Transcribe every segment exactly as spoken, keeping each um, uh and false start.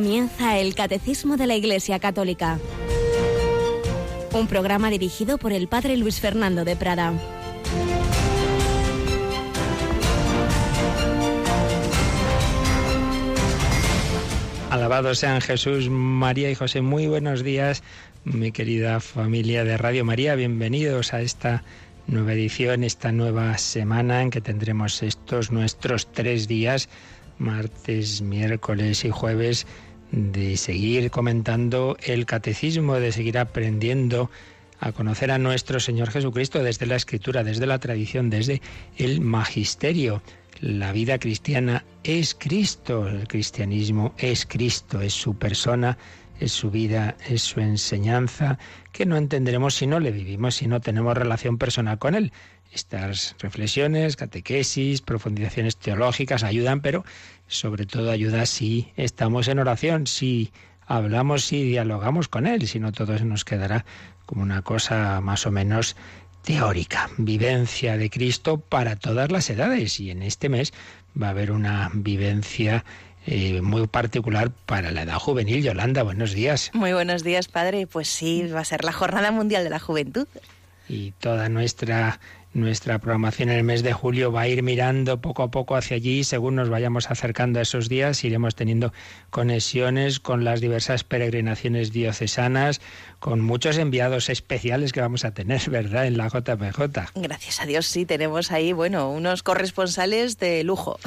Comienza el Catecismo de la Iglesia Católica, un programa dirigido por el Padre Luis Fernando de Prada. Alabados sean Jesús, María y José. Muy buenos días, mi querida familia de Radio María. Bienvenidos a esta nueva edición, esta nueva semana en que tendremos estos nuestros tres días, martes, miércoles y jueves, de seguir comentando el catecismo, de seguir aprendiendo a conocer a nuestro Señor Jesucristo desde la Escritura, desde la tradición, desde el magisterio. La vida cristiana es Cristo, el cristianismo es Cristo, es su persona, es su vida, es su enseñanza, que no entenderemos si no le vivimos, si no tenemos relación personal con él. Estas reflexiones, catequesis, profundizaciones teológicas ayudan, pero sobre todo ayuda si estamos en oración, si hablamos, si dialogamos con él, si no todo nos quedará como una cosa más o menos teórica. Vivencia de Cristo para todas las edades, y en este mes va a haber una vivencia Eh, muy particular para la edad juvenil. Yolanda, buenos días. Muy buenos días, padre. Pues sí, va a ser la Jornada Mundial de la Juventud. Y toda nuestra, nuestra programación en el mes de julio va a ir mirando poco a poco hacia allí. Según nos vayamos acercando a esos días, iremos teniendo conexiones con las diversas peregrinaciones diocesanas, con muchos enviados especiales que vamos a tener, ¿verdad?, en la J M J. Gracias a Dios, sí, tenemos ahí, bueno, unos corresponsales de lujo.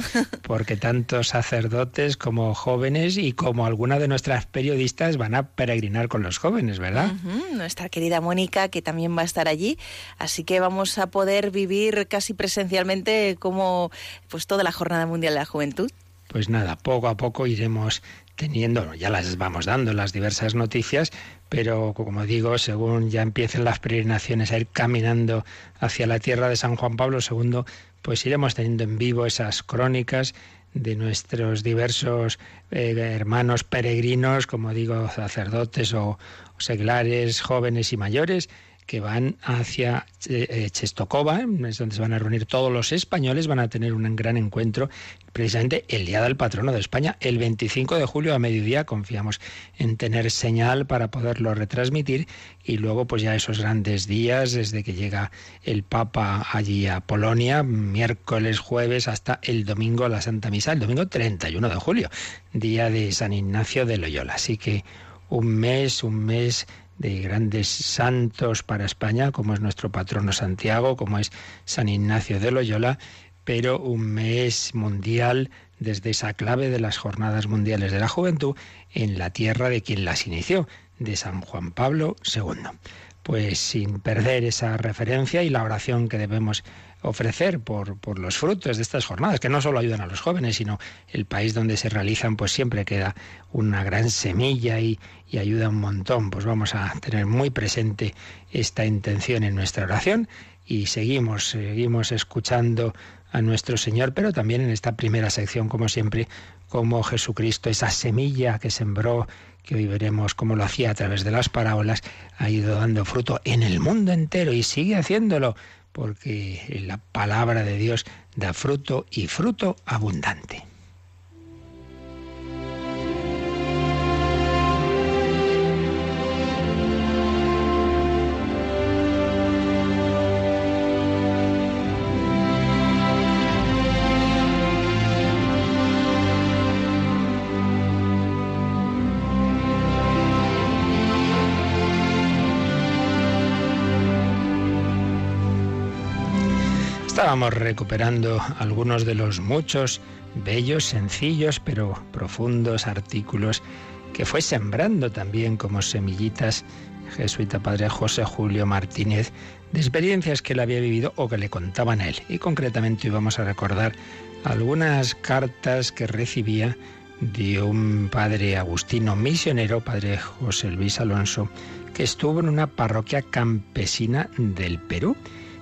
Porque tanto sacerdotes como jóvenes y como algunas de nuestras periodistas van a peregrinar con los jóvenes, ¿verdad? Uh-huh. Nuestra querida Mónica, que también va a estar allí, así que vamos a poder vivir casi presencialmente como pues toda la Jornada Mundial de la Juventud. Pues nada, poco a poco iremos teniendo, ya las vamos dando, las diversas noticias, pero como digo, según ya empiecen las peregrinaciones a ir caminando hacia la tierra de San Juan Pablo segundo, pues iremos teniendo en vivo esas crónicas de nuestros diversos eh, hermanos peregrinos, como digo, sacerdotes o, o seglares, jóvenes y mayores, que van hacia Chęstochowa, es donde se van a reunir todos los españoles, van a tener un gran encuentro, precisamente el día del patrono de España, el veinticinco de julio a mediodía. Confiamos en tener señal para poderlo retransmitir, y luego pues ya esos grandes días, desde que llega el Papa allí a Polonia, miércoles, jueves, hasta el domingo, la Santa Misa, el domingo treinta y uno de julio, día de San Ignacio de Loyola. Así que un mes, un mes... de grandes santos para España, como es nuestro patrono Santiago, como es San Ignacio de Loyola, pero un mes mundial desde esa clave de las Jornadas Mundiales de la Juventud en la tierra de quien las inició, de San Juan Pablo segundo. Pues sin perder esa referencia y la oración que debemos ofrecer por, por los frutos de estas jornadas, que no solo ayudan a los jóvenes, sino el país donde se realizan, pues siempre queda una gran semilla y, y ayuda un montón. Pues vamos a tener muy presente esta intención en nuestra oración, y seguimos, seguimos escuchando a nuestro Señor, pero también en esta primera sección, como siempre, como Jesucristo, esa semilla que sembró, que hoy veremos cómo lo hacía a través de las parábolas, ha ido dando fruto en el mundo entero y sigue haciéndolo, porque la palabra de Dios da fruto, y fruto abundante. Estábamos recuperando algunos de los muchos bellos, sencillos, pero profundos artículos que fue sembrando también como semillitas el jesuita padre José Julio Martínez, de experiencias que él había vivido o que le contaban a él. Y concretamente íbamos a recordar algunas cartas que recibía de un padre agustino misionero, padre José Luis Alonso, que estuvo en una parroquia campesina del Perú,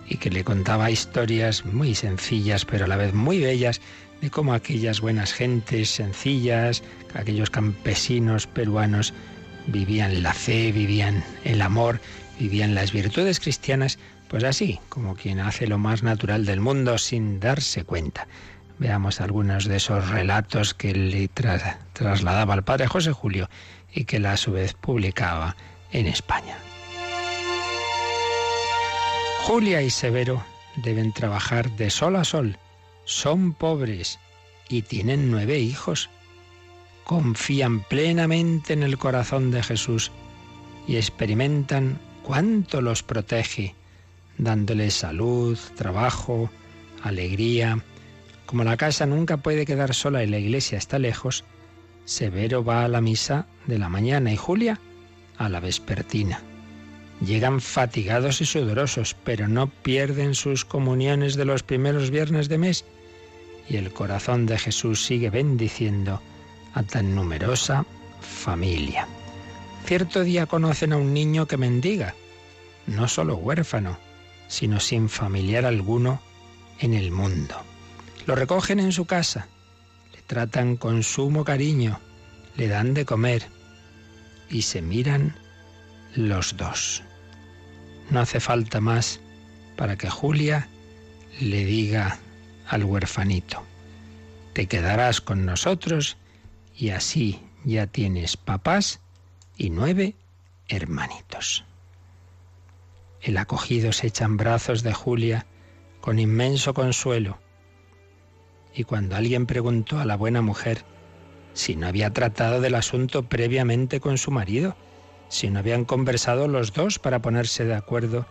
y que le contaba historias muy sencillas, pero a la vez muy bellas, de cómo aquellas buenas gentes sencillas, aquellos campesinos peruanos, vivían la fe, vivían el amor, vivían las virtudes cristianas, pues así, como quien hace lo más natural del mundo sin darse cuenta. Veamos algunos de esos relatos que le tra- trasladaba al padre José Julio y que él a su vez publicaba en España. Julia y Severo deben trabajar de sol a sol. Son pobres y tienen nueve hijos. Confían plenamente en el corazón de Jesús y experimentan cuánto los protege, dándoles salud, trabajo, alegría. Como la casa nunca puede quedar sola y la iglesia está lejos, Severo va a la misa de la mañana y Julia a la vespertina. Llegan fatigados y sudorosos, pero no pierden sus comuniones de los primeros viernes de mes, y el corazón de Jesús sigue bendiciendo a tan numerosa familia. Cierto día conocen a un niño que mendiga, no solo huérfano, sino sin familiar alguno en el mundo. Lo recogen en su casa, le tratan con sumo cariño, le dan de comer y se miran los dos. No hace falta más para que Julia le diga al huerfanito: te quedarás con nosotros y así ya tienes papás y nueve hermanitos. El acogido se echa en brazos de Julia con inmenso consuelo. Y cuando alguien preguntó a la buena mujer si no había tratado del asunto previamente con su marido, si no habían conversado los dos para ponerse de acuerdo,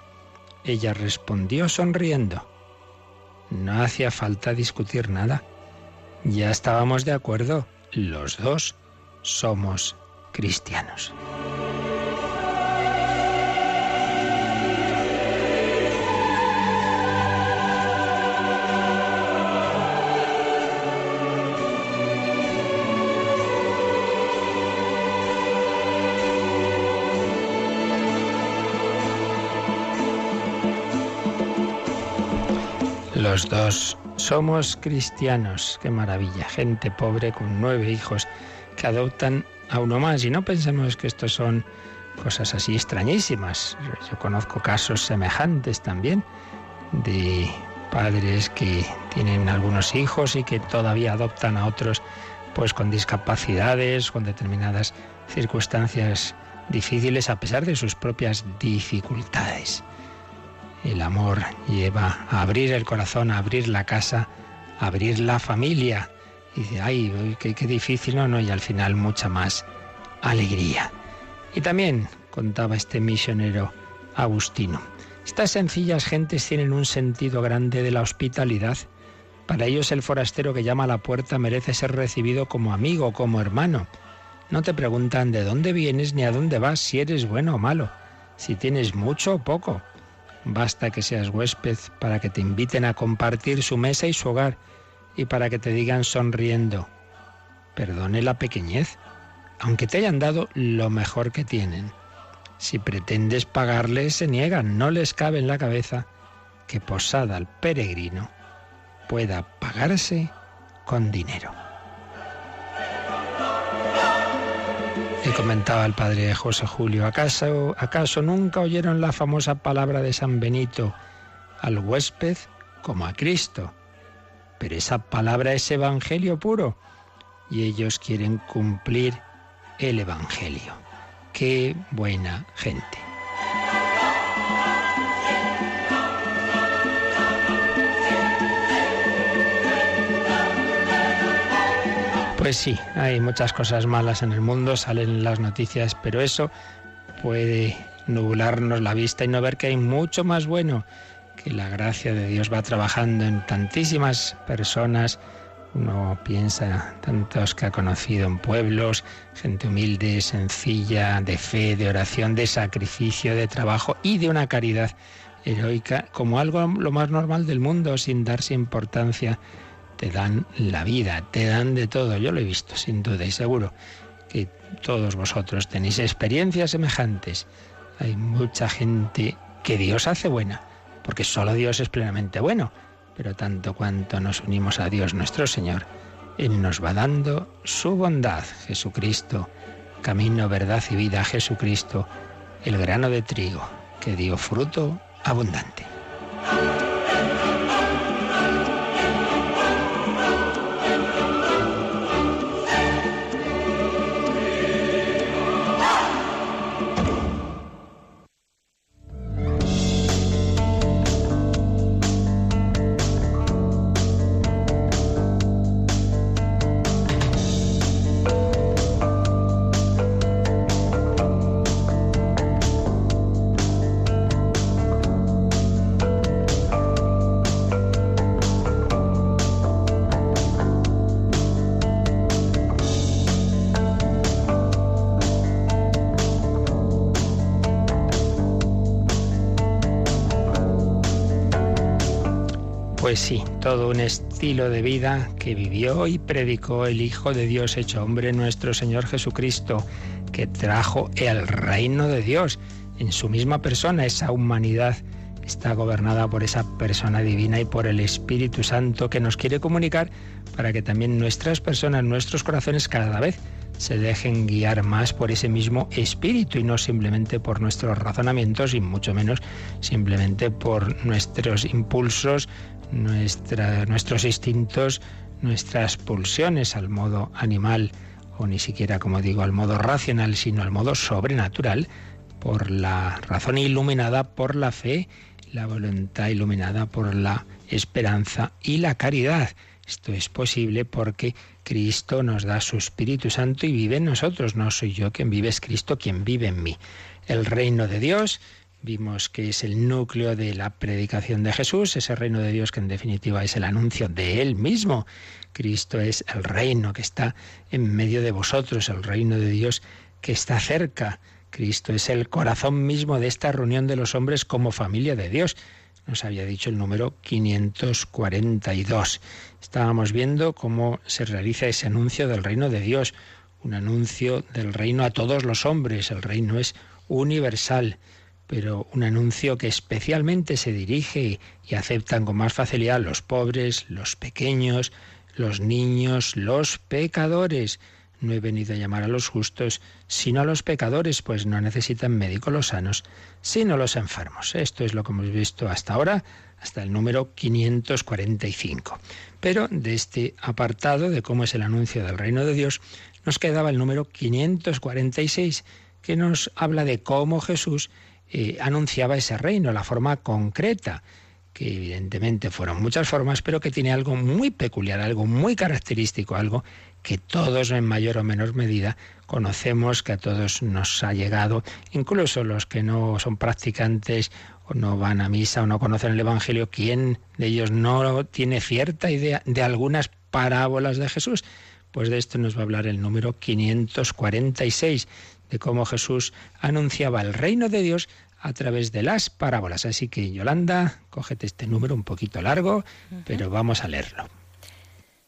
ella respondió sonriendo: no hacía falta discutir nada. Ya estábamos de acuerdo, los dos somos cristianos. Los dos somos cristianos. Qué maravilla, gente pobre con nueve hijos que adoptan a uno más. Y no pensemos que estos son cosas así extrañísimas. Yo conozco casos semejantes también de padres que tienen algunos hijos y que todavía adoptan a otros, pues con discapacidades, con determinadas circunstancias difíciles, a pesar de sus propias dificultades. El amor lleva a abrir el corazón, a abrir la casa, a abrir la familia. Y dice, ay, qué, qué difícil, no, no, y al final mucha más alegría. Y también contaba este misionero agustino: estas sencillas gentes tienen un sentido grande de la hospitalidad. Para ellos el forastero que llama a la puerta merece ser recibido como amigo, como hermano. No te preguntan de dónde vienes ni a dónde vas, si eres bueno o malo, si tienes mucho o poco. Basta que seas huésped para que te inviten a compartir su mesa y su hogar, y para que te digan sonriendo: perdone la pequeñez, aunque te hayan dado lo mejor que tienen. Si pretendes pagarles, se niegan, no les cabe en la cabeza que posada al peregrino pueda pagarse con dinero. Y comentaba el padre José Julio: ¿acaso, ¿acaso nunca oyeron la famosa palabra de San Benito, al huésped como a Cristo? Pero esa palabra es evangelio puro, y ellos quieren cumplir el evangelio. ¡Qué buena gente! Pues sí, hay muchas cosas malas en el mundo, salen las noticias, pero eso puede nublarnos la vista y no ver que hay mucho más bueno, que la gracia de Dios va trabajando en tantísimas personas. Uno piensa, tantos que ha conocido en pueblos, gente humilde, sencilla, de fe, de oración, de sacrificio, de trabajo y de una caridad heroica, como algo lo más normal del mundo, sin darse importancia. Te dan la vida, te dan de todo. Yo lo he visto, sin duda, y seguro que todos vosotros tenéis experiencias semejantes. Hay mucha gente que Dios hace buena, porque solo Dios es plenamente bueno, pero tanto cuanto nos unimos a Dios nuestro Señor, Él nos va dando su bondad. Jesucristo, camino, verdad y vida. Jesucristo, el grano de trigo que dio fruto abundante. Oh, Pues sí, todo un estilo de vida que vivió y predicó el Hijo de Dios hecho hombre, nuestro Señor Jesucristo, que trajo el reino de Dios en su misma persona. Esa humanidad está gobernada por esa persona divina y por el Espíritu Santo, que nos quiere comunicar para que también nuestras personas, nuestros corazones, cada vez se dejen guiar más por ese mismo espíritu y no simplemente por nuestros razonamientos y mucho menos simplemente por nuestros impulsos, nuestra, nuestros instintos, nuestras pulsiones al modo animal o ni siquiera, como digo, al modo racional, sino al modo sobrenatural, por la razón iluminada por la fe, la voluntad iluminada por la esperanza y la caridad. Esto es posible porque Cristo nos da su Espíritu Santo y vive en nosotros. No soy yo quien vive, es Cristo quien vive en mí. El reino de Dios, vimos que es el núcleo de la predicación de Jesús, ese reino de Dios que en definitiva es el anuncio de Él mismo. Cristo es el reino que está en medio de vosotros, el reino de Dios que está cerca. Cristo es el corazón mismo de esta reunión de los hombres como familia de Dios. Nos había dicho el número quinientos cuarenta y dos. Estábamos viendo cómo se realiza ese anuncio del reino de Dios, un anuncio del reino a todos los hombres. El reino es universal, pero un anuncio que especialmente se dirige y aceptan con más facilidad los pobres, los pequeños, los niños, los pecadores. No he venido a llamar a los justos, sino a los pecadores, pues no necesitan médicos los sanos, sino los enfermos. Esto es lo que hemos visto hasta ahora, hasta el número quinientos cuarenta y cinco. Pero de este apartado, de cómo es el anuncio del reino de Dios, nos quedaba el número quinientos cuarenta y seis, que nos habla de cómo Jesús eh, anunciaba ese reino, la forma concreta, que evidentemente fueron muchas formas, pero que tiene algo muy peculiar, algo muy característico, algo que todos en mayor o menor medida conocemos, que a todos nos ha llegado, incluso los que no son practicantes o no van a misa o no conocen el Evangelio. ¿Quién de ellos no tiene cierta idea de algunas parábolas de Jesús? Pues de esto nos va a hablar el número quinientos cuarenta y seis, de cómo Jesús anunciaba el reino de Dios a través de las parábolas. Así que, Yolanda, cógete este número un poquito largo, uh-huh. pero vamos a leerlo.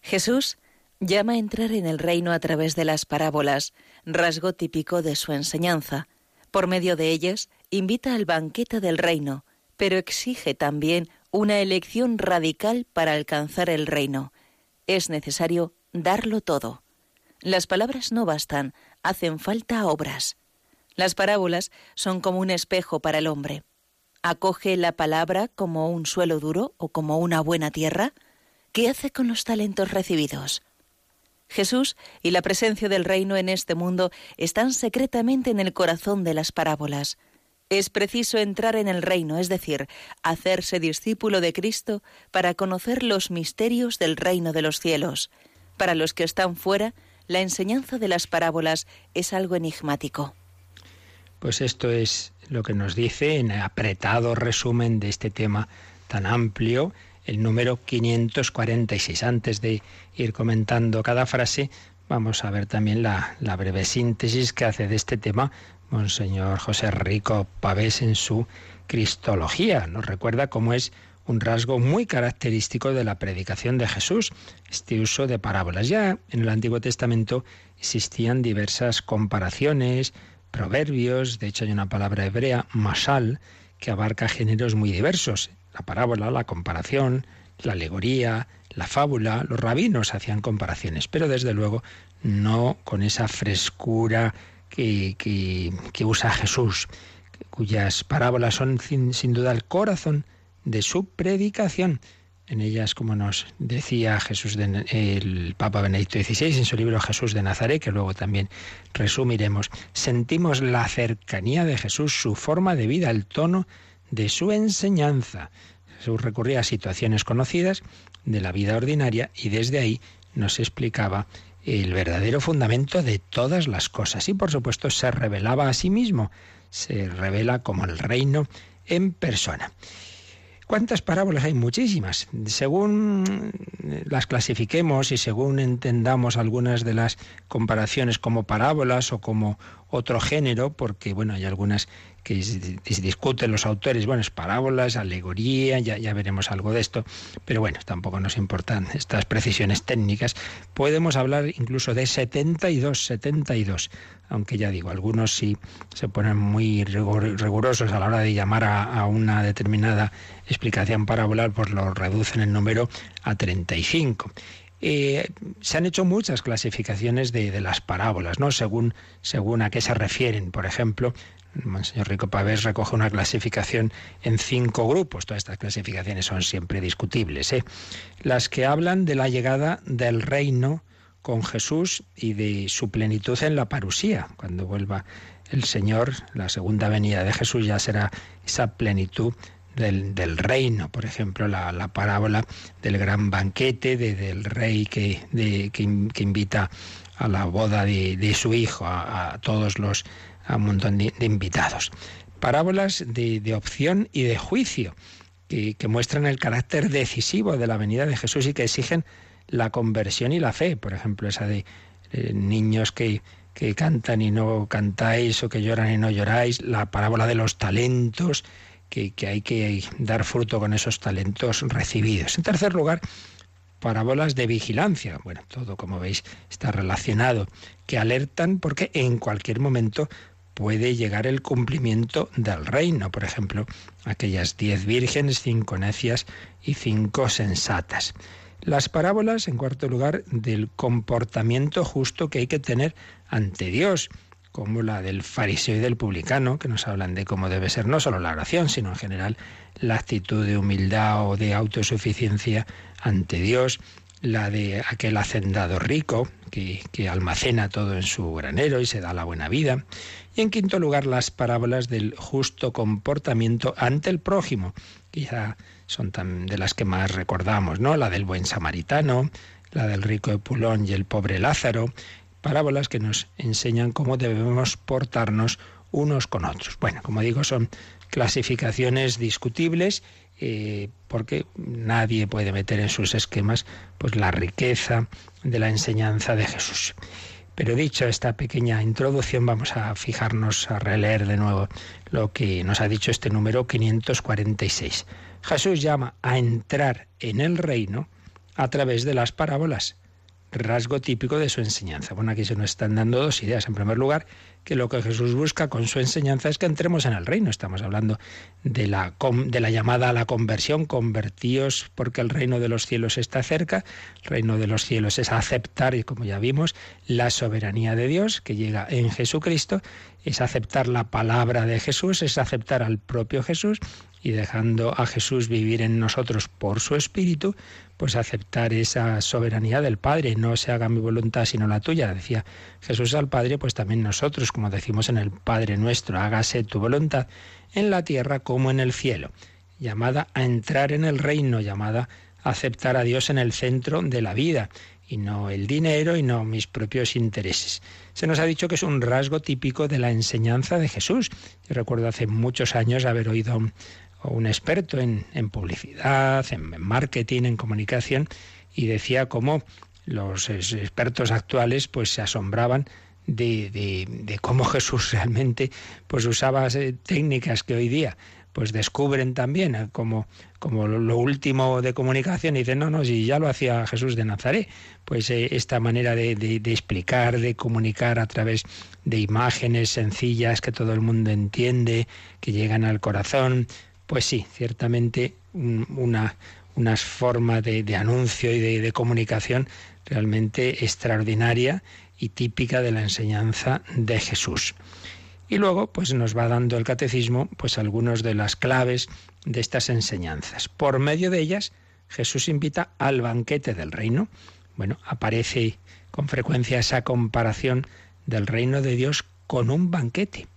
Jesús llama a entrar en el reino a través de las parábolas, rasgo típico de su enseñanza. Por medio de ellas, invita al banquete del reino, pero exige también una elección radical para alcanzar el reino. Es necesario darlo todo. Las palabras no bastan, hacen falta obras. Las parábolas son como un espejo para el hombre. ¿Acoge la palabra como un suelo duro o como una buena tierra? ¿Qué hace con los talentos recibidos? Jesús y la presencia del reino en este mundo están secretamente en el corazón de las parábolas. Es preciso entrar en el reino, es decir, hacerse discípulo de Cristo para conocer los misterios del reino de los cielos. Para los que están fuera, la enseñanza de las parábolas es algo enigmático. Pues esto es lo que nos dice en el apretado resumen de este tema tan amplio, el número quinientos cuarenta y seis. Antes de ir comentando cada frase, vamos a ver también la, la breve síntesis que hace de este tema Monseñor José Rico Pavés en su Cristología. Nos recuerda cómo es un rasgo muy característico de la predicación de Jesús, este uso de parábolas. Ya en el Antiguo Testamento existían diversas comparaciones, proverbios. De hecho, hay una palabra hebrea, mashal, que abarca géneros muy diversos: la parábola, la comparación, la alegoría, la fábula. Los rabinos hacían comparaciones, pero desde luego no con esa frescura que, que, que usa Jesús, cuyas parábolas son sin, sin duda el corazón de su predicación. En ellas, como nos decía Jesús de, el Papa Benedicto dieciséis en su libro Jesús de Nazaret, que luego también resumiremos, sentimos la cercanía de Jesús, su forma de vida, el tono de su enseñanza. Jesús recurría a situaciones conocidas de la vida ordinaria y desde ahí nos explicaba el verdadero fundamento de todas las cosas. Y por supuesto se revelaba a sí mismo, se revela como el reino en persona. ¿Cuántas parábolas hay? Muchísimas. Según las clasifiquemos y según entendamos algunas de las comparaciones como parábolas o como otro género, porque bueno, hay algunas que se discuten los autores, bueno, es parábolas, alegoría, ya, ya veremos algo de esto, pero bueno, tampoco nos importan estas precisiones técnicas. Podemos hablar incluso de setenta y dos, setenta y dos, aunque ya digo, algunos sí se ponen muy rigurosos a la hora de llamar a, a una determinada explicación parabolar, pues lo reducen el número a treinta y cinco. Eh, se han hecho muchas clasificaciones de, de las parábolas, ¿no? Según, según a qué se refieren. Por ejemplo, Monseñor Rico Pavés recoge una clasificación en cinco grupos. Todas estas clasificaciones son siempre discutibles, ¿eh? Las que hablan de la llegada del reino con Jesús y de su plenitud en la parusía. Cuando vuelva el Señor, la segunda venida de Jesús, ya será esa plenitud Del, del reino. Por ejemplo, la, la parábola del gran banquete, de, del rey que, de, que, que invita a la boda de, de su hijo, a, a todos los, a un montón de, de invitados. Parábolas de, de opción y de juicio, que, que muestran el carácter decisivo de la venida de Jesús y que exigen la conversión y la fe. Por ejemplo, esa de eh, niños que, que cantan y no cantáis, o que lloran y no lloráis. La parábola de los talentos, Que, que hay que dar fruto con esos talentos recibidos. En tercer lugar, parábolas de vigilancia. Bueno, todo, como veis, está relacionado, que alertan porque en cualquier momento puede llegar el cumplimiento del reino. Por ejemplo, aquellas diez vírgenes, cinco necias y cinco sensatas. Las parábolas, en cuarto lugar, del comportamiento justo que hay que tener ante Dios, como la del fariseo y del publicano, que nos hablan de cómo debe ser no solo la oración, sino en general la actitud de humildad o de autosuficiencia ante Dios, la de aquel hacendado rico que, que almacena todo en su granero y se da la buena vida. Y en quinto lugar, las parábolas del justo comportamiento ante el prójimo, quizá son tan de las que más recordamos, ¿no? La del buen samaritano, la del rico Epulón y el pobre Lázaro. Parábolas que nos enseñan cómo debemos portarnos unos con otros. Bueno, como digo, son clasificaciones discutibles, eh, porque nadie puede meter en sus esquemas pues la riqueza de la enseñanza de Jesús. Pero dicho esta pequeña introducción, vamos a fijarnos, a releer de nuevo lo que nos ha dicho este número quinientos cuarenta y seis. Jesús llama a entrar en el reino a través de las parábolas, rasgo típico de su enseñanza. Bueno, aquí se nos están dando dos ideas. En primer lugar, que lo que Jesús busca con su enseñanza es que entremos en el reino. Estamos hablando de la, de la llamada a la conversión. Convertíos porque el reino de los cielos está cerca. El reino de los cielos es aceptar, y como ya vimos, la soberanía de Dios que llega en Jesucristo. Es aceptar la palabra de Jesús, es aceptar al propio Jesús, y dejando a Jesús vivir en nosotros por su Espíritu, pues aceptar esa soberanía del Padre. No se haga mi voluntad sino la tuya, decía Jesús al Padre, pues también nosotros, como decimos en el Padre nuestro, hágase tu voluntad en la tierra como en el cielo. Llamada a entrar en el reino, llamada a aceptar a Dios en el centro de la vida, y no el dinero y no mis propios intereses. Se nos ha dicho que es un rasgo típico de la enseñanza de Jesús. Yo recuerdo hace muchos años haber oído a un experto en, en publicidad, en marketing, en comunicación, y decía cómo los expertos actuales pues se asombraban de, de, de cómo Jesús realmente pues usaba técnicas que hoy día pues descubren también como, como lo último de comunicación, y dicen, no, no, si ya lo hacía Jesús de Nazaret, pues eh, esta manera de, de, de explicar, de comunicar a través de imágenes sencillas que todo el mundo entiende, que llegan al corazón. Pues sí, ciertamente un, una, una forma de, de anuncio y de, de comunicación realmente extraordinaria y típica de la enseñanza de Jesús. Y luego pues nos va dando el catecismo pues algunas de las claves de estas enseñanzas. Por medio de ellas, Jesús invita al banquete del reino. Bueno, aparece con frecuencia esa comparación del reino de Dios con un banquete.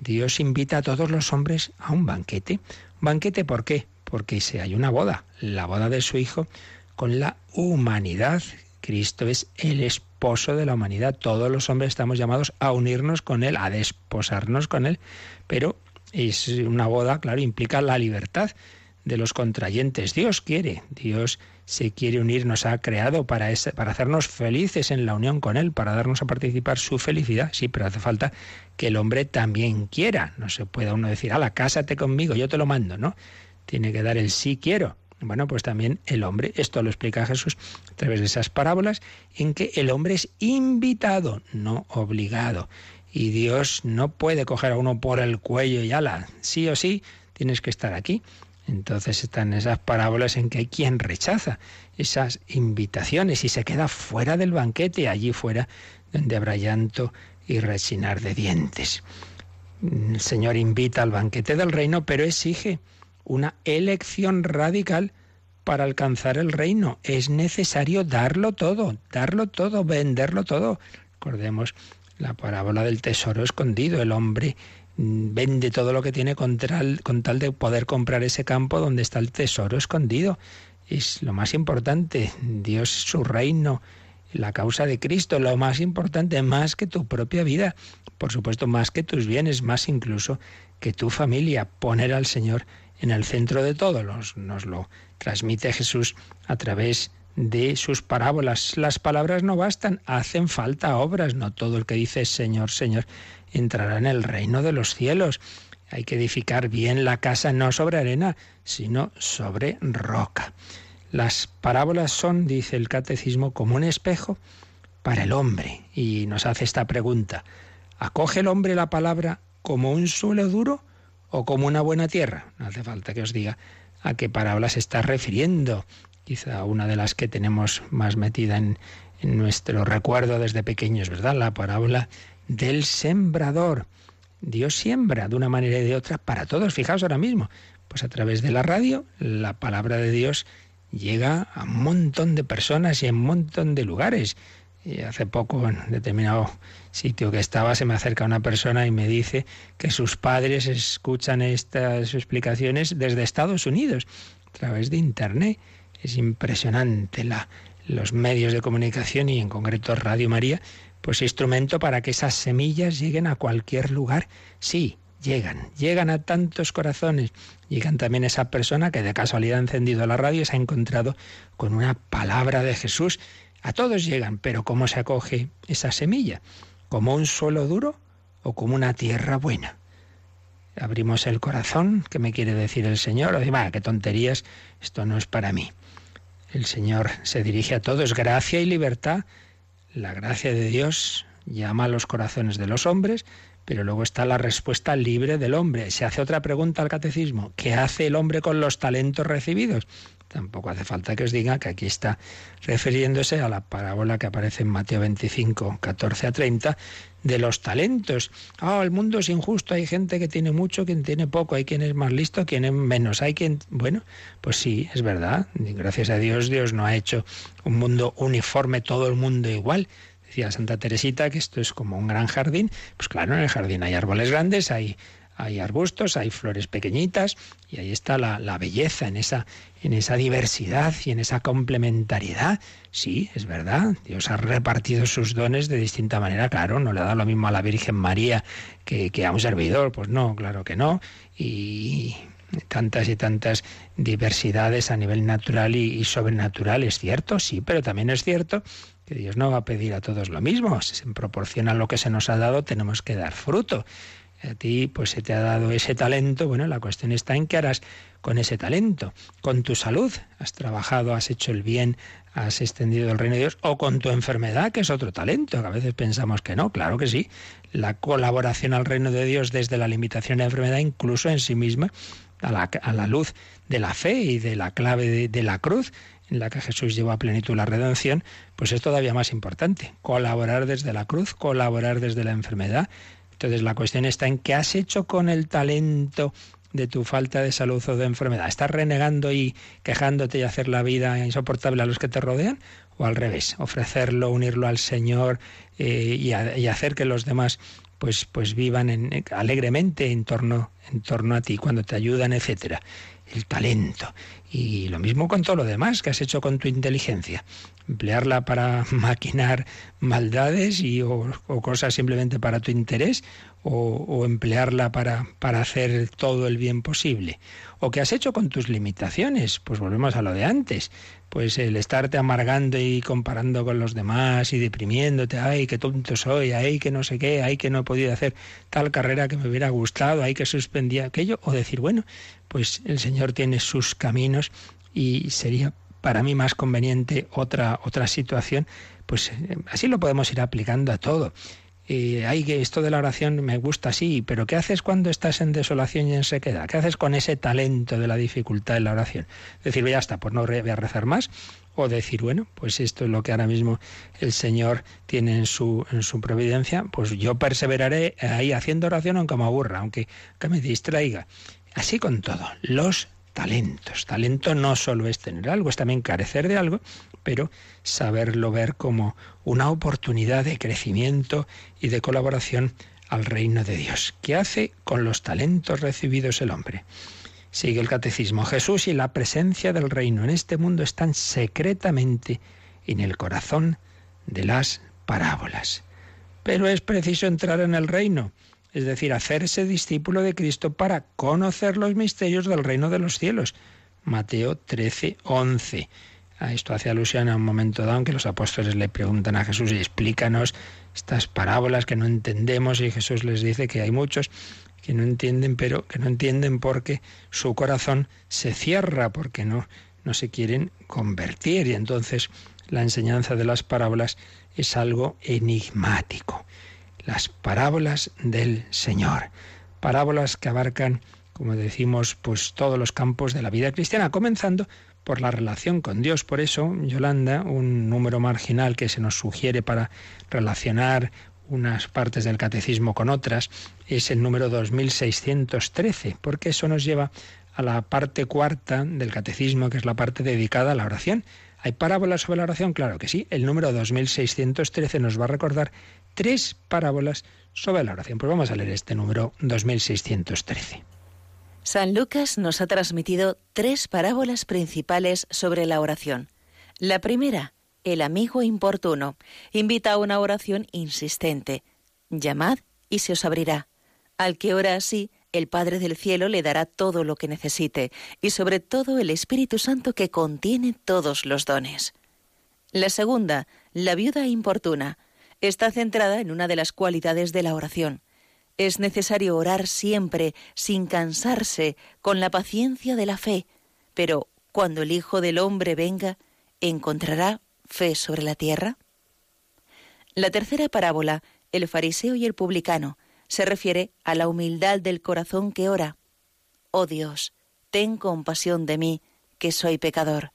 Dios invita a todos los hombres a un banquete. ¿Banquete por qué? Porque si hay una boda, la boda de su Hijo con la humanidad. Cristo es el esposo de la humanidad. Todos los hombres estamos llamados a unirnos con Él, a desposarnos con Él. Pero es una boda, claro, implica la libertad de los contrayentes. Dios quiere, Dios se quiere unir, nos ha creado para, ese, para hacernos felices en la unión con Él, para darnos a participar su felicidad. Sí, pero hace falta que el hombre también quiera. No se puede uno decir, ala, cásate conmigo, yo te lo mando, ¿no? Tiene que dar el sí quiero. Bueno, pues también el hombre, esto lo explica Jesús a través de esas parábolas, en que el hombre es invitado, no obligado. Y Dios no puede coger a uno por el cuello y ala, sí o sí, tienes que estar aquí. Entonces están esas parábolas en que hay quien rechaza esas invitaciones y se queda fuera del banquete, allí fuera donde habrá llanto y rechinar de dientes. El Señor invita al banquete del reino, pero exige una elección radical para alcanzar el reino. Es necesario darlo todo, darlo todo, venderlo todo. Recordemos la parábola del tesoro escondido. El hombre vende todo lo que tiene con tal, con tal de poder comprar ese campo donde está el tesoro escondido. Es lo más importante. Dios, su reino, la causa de Cristo, lo más importante, más que tu propia vida, por supuesto, más que tus bienes, más incluso que tu familia. Poner al Señor en el centro de todo. Nos, nos lo transmite Jesús a través de sus parábolas. Las palabras no bastan, hacen falta obras. No todo el que dice Señor, Señor entrará en el reino de los cielos. Hay que edificar bien la casa, no sobre arena, sino sobre roca. Las parábolas son, dice el Catecismo, como un espejo para el hombre. Y nos hace esta pregunta: ¿acoge el hombre la palabra como un suelo duro o como una buena tierra? No hace falta que os diga a qué parábola se está refiriendo. Quizá una de las que tenemos más metida en, en nuestro recuerdo desde pequeños, ¿verdad? La parábola del sembrador. Dios siembra de una manera y de otra para todos. Fijaos ahora mismo, pues a través de la radio, la palabra de Dios llega a un montón de personas y a un montón de lugares. Y hace poco, en determinado sitio que estaba, se me acerca una persona y me dice que sus padres escuchan estas explicaciones desde Estados Unidos, a través de Internet. Es impresionante la, los medios de comunicación y en concreto Radio María, pues instrumento para que esas semillas lleguen a cualquier lugar. Sí, llegan, llegan a tantos corazones. Llegan también a esa persona que de casualidad ha encendido la radio y se ha encontrado con una palabra de Jesús. A todos llegan, pero ¿cómo se acoge esa semilla? ¿Como un suelo duro o como una tierra buena? Abrimos el corazón, ¿qué me quiere decir el Señor? O digo, ah, qué tonterías, esto no es para mí. El Señor se dirige a todos, gracia y libertad. La gracia de Dios llama a los corazones de los hombres, pero luego está la respuesta libre del hombre. Se hace otra pregunta al Catecismo: ¿qué hace el hombre con los talentos recibidos? Tampoco hace falta que os diga que aquí está refiriéndose a la parábola que aparece en Mateo veinticinco, catorce a treinta, de los talentos. Ah, oh, el mundo es injusto, hay gente que tiene mucho, quien tiene poco, hay quien es más listo, quien es menos, hay quien... Bueno, pues sí, es verdad, gracias a Dios, Dios no ha hecho un mundo uniforme, todo el mundo igual. Decía Santa Teresita que esto es como un gran jardín. Pues claro, en el jardín hay árboles grandes, hay... hay arbustos, hay flores pequeñitas, y ahí está la, la belleza en esa, en esa diversidad y en esa complementariedad. Sí, es verdad, Dios ha repartido sus dones de distinta manera, claro, no le ha dado lo mismo a la Virgen María que, que a un servidor, pues no, claro que no, y tantas y tantas diversidades a nivel natural y, y sobrenatural, es cierto, sí, pero también es cierto que Dios no va a pedir a todos lo mismo. Si se proporciona lo que se nos ha dado, tenemos que dar fruto. A ti pues se te ha dado ese talento, bueno, la cuestión está en qué harás con ese talento, con tu salud, has trabajado, has hecho el bien, has extendido el reino de Dios, o con tu enfermedad, que es otro talento, que a veces pensamos que no, claro que sí, la colaboración al reino de Dios desde la limitación de la enfermedad, incluso en sí misma, a la, a la luz de la fe y de la clave de, de la cruz, en la que Jesús llevó a plenitud la redención, pues es todavía más importante, colaborar desde la cruz, colaborar desde la enfermedad. Entonces la cuestión está en qué has hecho con el talento de tu falta de salud o de enfermedad. ¿Estás renegando y quejándote y hacer la vida insoportable a los que te rodean? ¿O al revés, ofrecerlo, unirlo al Señor eh, y, a, y hacer que los demás pues, pues vivan en, alegremente en torno, en torno a ti, cuando te ayudan, etcétera? El talento. Y lo mismo con todo lo demás que has hecho con tu inteligencia. Emplearla para maquinar maldades y, o, o cosas simplemente para tu interés, o, o emplearla para, para hacer todo el bien posible. O que has hecho con tus limitaciones, pues volvemos a lo de antes. Pues el estarte amargando y comparando con los demás y deprimiéndote, ay, qué tonto soy, ay, que no sé qué, ay, que no he podido hacer tal carrera que me hubiera gustado, ay, que suspendía aquello, o decir, bueno, pues el Señor tiene sus caminos y sería para mí más conveniente otra, otra situación, pues así lo podemos ir aplicando a todo. Eh, ay, que esto de la oración me gusta, sí, pero ¿qué haces cuando estás en desolación y en sequedad? ¿Qué haces con ese talento de la dificultad en la oración? Decir, ya está, pues no voy a rezar más. O decir, bueno, pues esto es lo que ahora mismo el Señor tiene en su, en su providencia, pues yo perseveraré ahí haciendo oración aunque me aburra, aunque que me distraiga. Así con todo, los talentos. Talento no solo es tener algo, es también carecer de algo, pero saberlo ver como una oportunidad de crecimiento y de colaboración al reino de Dios. ¿Qué hace con los talentos recibidos el hombre? Sigue el Catecismo. Jesús y la presencia del reino en este mundo están secretamente en el corazón de las parábolas. Pero es preciso entrar en el reino. Es decir, hacerse discípulo de Cristo para conocer los misterios del reino de los cielos. Mateo trece, once. Esto hace alusión a un momento dado en que los apóstoles le preguntan a Jesús, explícanos estas parábolas que no entendemos, y Jesús les dice que hay muchos que no entienden, pero que no entienden porque su corazón se cierra, porque no, no se quieren convertir. Y entonces la enseñanza de las parábolas es algo enigmático. Las parábolas del Señor. Parábolas que abarcan, como decimos, pues todos los campos de la vida cristiana, comenzando por la relación con Dios. Por eso, Yolanda, un número marginal que se nos sugiere para relacionar unas partes del catecismo con otras, es el número dos mil seiscientos trece, porque eso nos lleva a la parte cuarta del catecismo, que es la parte dedicada a la oración. ¿Hay parábolas sobre la oración? Claro que sí. El número dos mil seiscientos trece nos va a recordar tres parábolas sobre la oración. Pues vamos a leer este número dos mil seiscientos trece. San Lucas nos ha transmitido tres parábolas principales sobre la oración. La primera, el amigo importuno, invita a una oración insistente. Llamad y se os abrirá. Al que ora así, el Padre del Cielo le dará todo lo que necesite, y sobre todo el Espíritu Santo que contiene todos los dones. La segunda, la viuda importuna, está centrada en una de las cualidades de la oración. Es necesario orar siempre, sin cansarse, con la paciencia de la fe, pero cuando el Hijo del Hombre venga, ¿encontrará fe sobre la tierra? La tercera parábola, el fariseo y el publicano, se refiere a la humildad del corazón que ora. Oh Dios, ten compasión de mí, que soy pecador.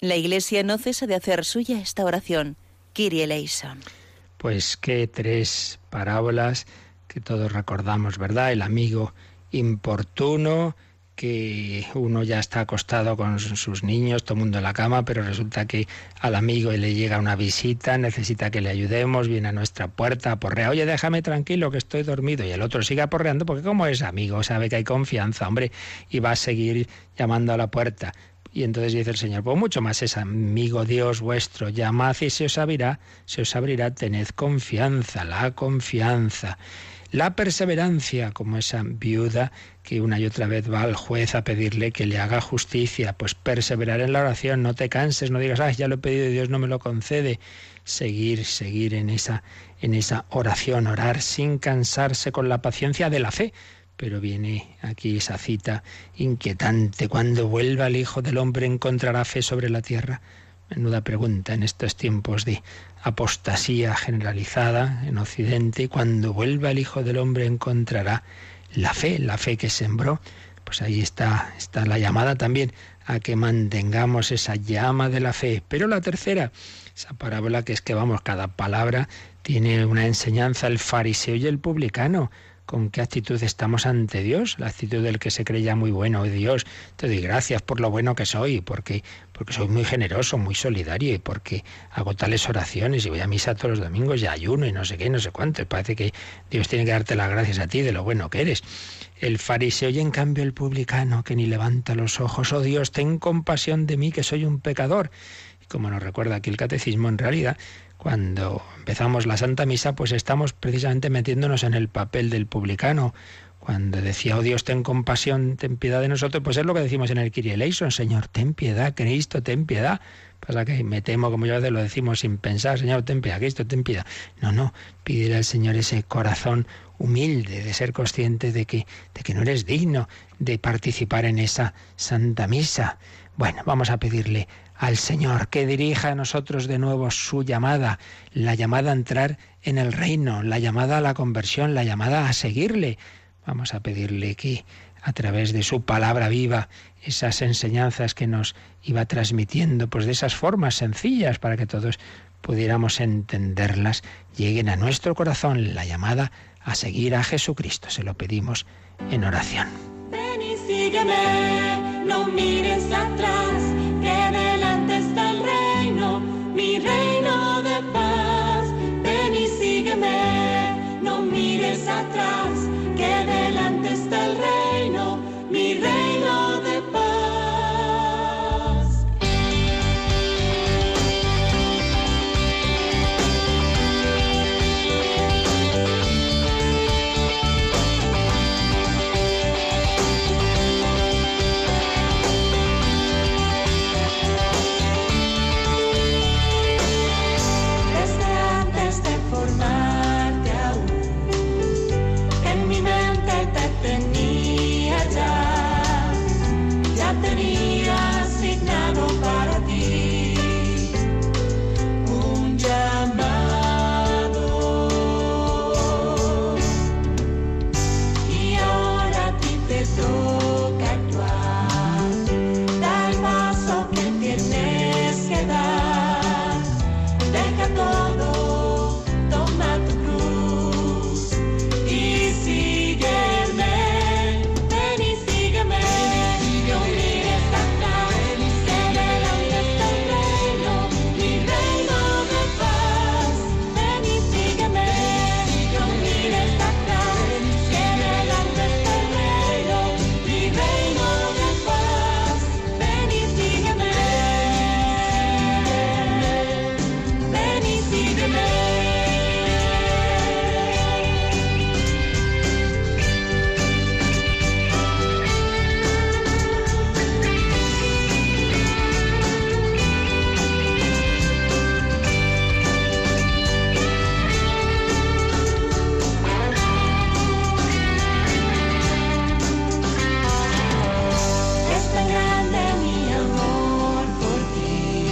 La Iglesia no cesa de hacer suya esta oración. Kyrie eleison. Pues qué tres parábolas que todos recordamos, ¿verdad? El amigo importuno, que uno ya está acostado con sus niños, todo el mundo en la cama, pero resulta que al amigo le llega una visita, necesita que le ayudemos, viene a nuestra puerta, aporrea, oye, déjame tranquilo que estoy dormido, y el otro sigue aporreando porque como es amigo, sabe que hay confianza, hombre, y va a seguir llamando a la puerta. Y entonces dice el Señor, pues mucho más es amigo Dios vuestro, llamad y se os abrirá, se os abrirá, tened confianza, la confianza. La perseverancia, como esa viuda que una y otra vez va al juez a pedirle que le haga justicia, pues perseverar en la oración, no te canses, no digas, ah, ya lo he pedido y Dios no me lo concede. Seguir, seguir en esa, en esa oración, orar sin cansarse con la paciencia de la fe. Pero viene aquí esa cita inquietante. Cuando vuelva el Hijo del Hombre, ¿encontrará fe sobre la tierra? Menuda pregunta en estos tiempos de apostasía generalizada en Occidente. Cuando vuelva el Hijo del Hombre, ¿encontrará la fe, la fe que sembró? Pues ahí está, está la llamada también a que mantengamos esa llama de la fe. Pero la tercera, esa parábola que es que, vamos, cada palabra tiene una enseñanza, el fariseo y el publicano. con qué actitud estamos ante Dios, la actitud del que se cree ya muy bueno. Dios, te doy gracias por lo bueno que soy, porque, porque soy muy generoso, muy solidario, y porque hago tales oraciones, y voy a misa todos los domingos, y ayuno, y no sé qué, y no sé cuánto. Y parece que Dios tiene que darte las gracias a ti de lo bueno que eres. El fariseo y en cambio el publicano, que ni levanta los ojos, oh Dios, ten compasión de mí, que soy un pecador. Y como nos recuerda aquí el Catecismo, en realidad, cuando empezamos la Santa Misa, pues estamos precisamente metiéndonos en el papel del publicano. Cuando decía, oh Dios, ten compasión, ten piedad de nosotros, pues es lo que decimos en el Kyrie eleison, Señor, ten piedad, Cristo, ten piedad. Pasa que me temo, como yo a veces lo decimos sin pensar, Señor, ten piedad, Cristo, ten piedad. No, no, pídele al Señor ese corazón humilde de ser consciente de que, de que no eres digno de participar en esa Santa Misa. Bueno, vamos a pedirle al Señor que dirija a nosotros de nuevo su llamada, la llamada a entrar en el reino, la llamada a la conversión, la llamada a seguirle. Vamos a pedirle que a través de su palabra viva, esas enseñanzas que nos iba transmitiendo, pues de esas formas sencillas para que todos pudiéramos entenderlas, lleguen a nuestro corazón la llamada a seguir a Jesucristo. Se lo pedimos en oración. Ven y sígueme, no mires atrás, que delante está el reino, mi reino de paz. Ven y sígueme, no mires atrás, que delante está el reino, mi reino de paz. Desde antes de formarte aún, en mi mente te tenía ya, ya tenía asignado para ti un llamado. Y ahora a ti te toca actuar, da el paso que tienes que dar, deja todo, toma tu cruz y sígueme. Ven y sígueme, no mires atrás, que delante está el reino, mi reino de paz. Ven y sígueme, no mires atrás, que delante está el reino, mi reino de paz. Ven y sígueme, ven y sígueme. Es tan grande mi amor por ti,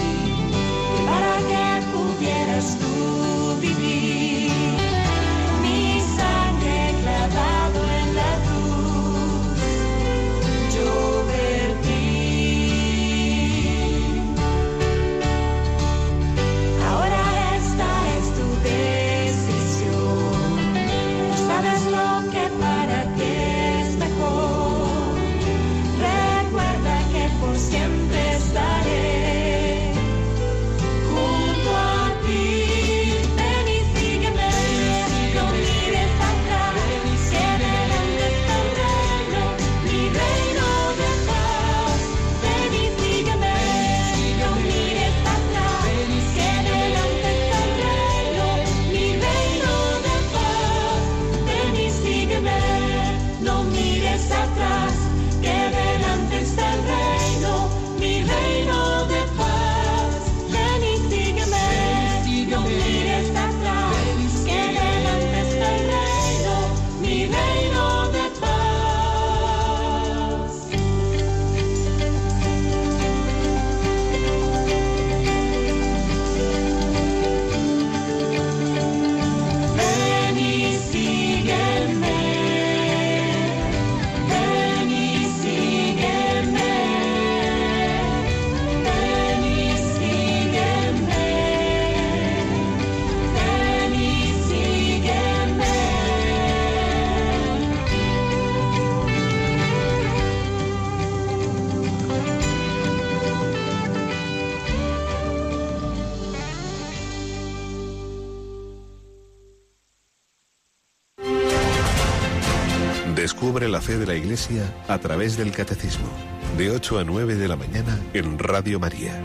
para que pudieras tú vivir, mi sangre clavado en la cruz yo vertí. Ahora esta es tu decisión, sabes lo que para ti es mejor. Recuerda que por siempre estaré junto a ti. Ven y sígueme, no mires atrás, que delante está el reino, mi reino de paz. Ven y sígueme, no mires atrás, que delante está el reino, mi reino de paz. Ven y sígueme, no mires atrás, Descubre la fe de la Iglesia a través del Catecismo, de ocho a nueve de la mañana en Radio María.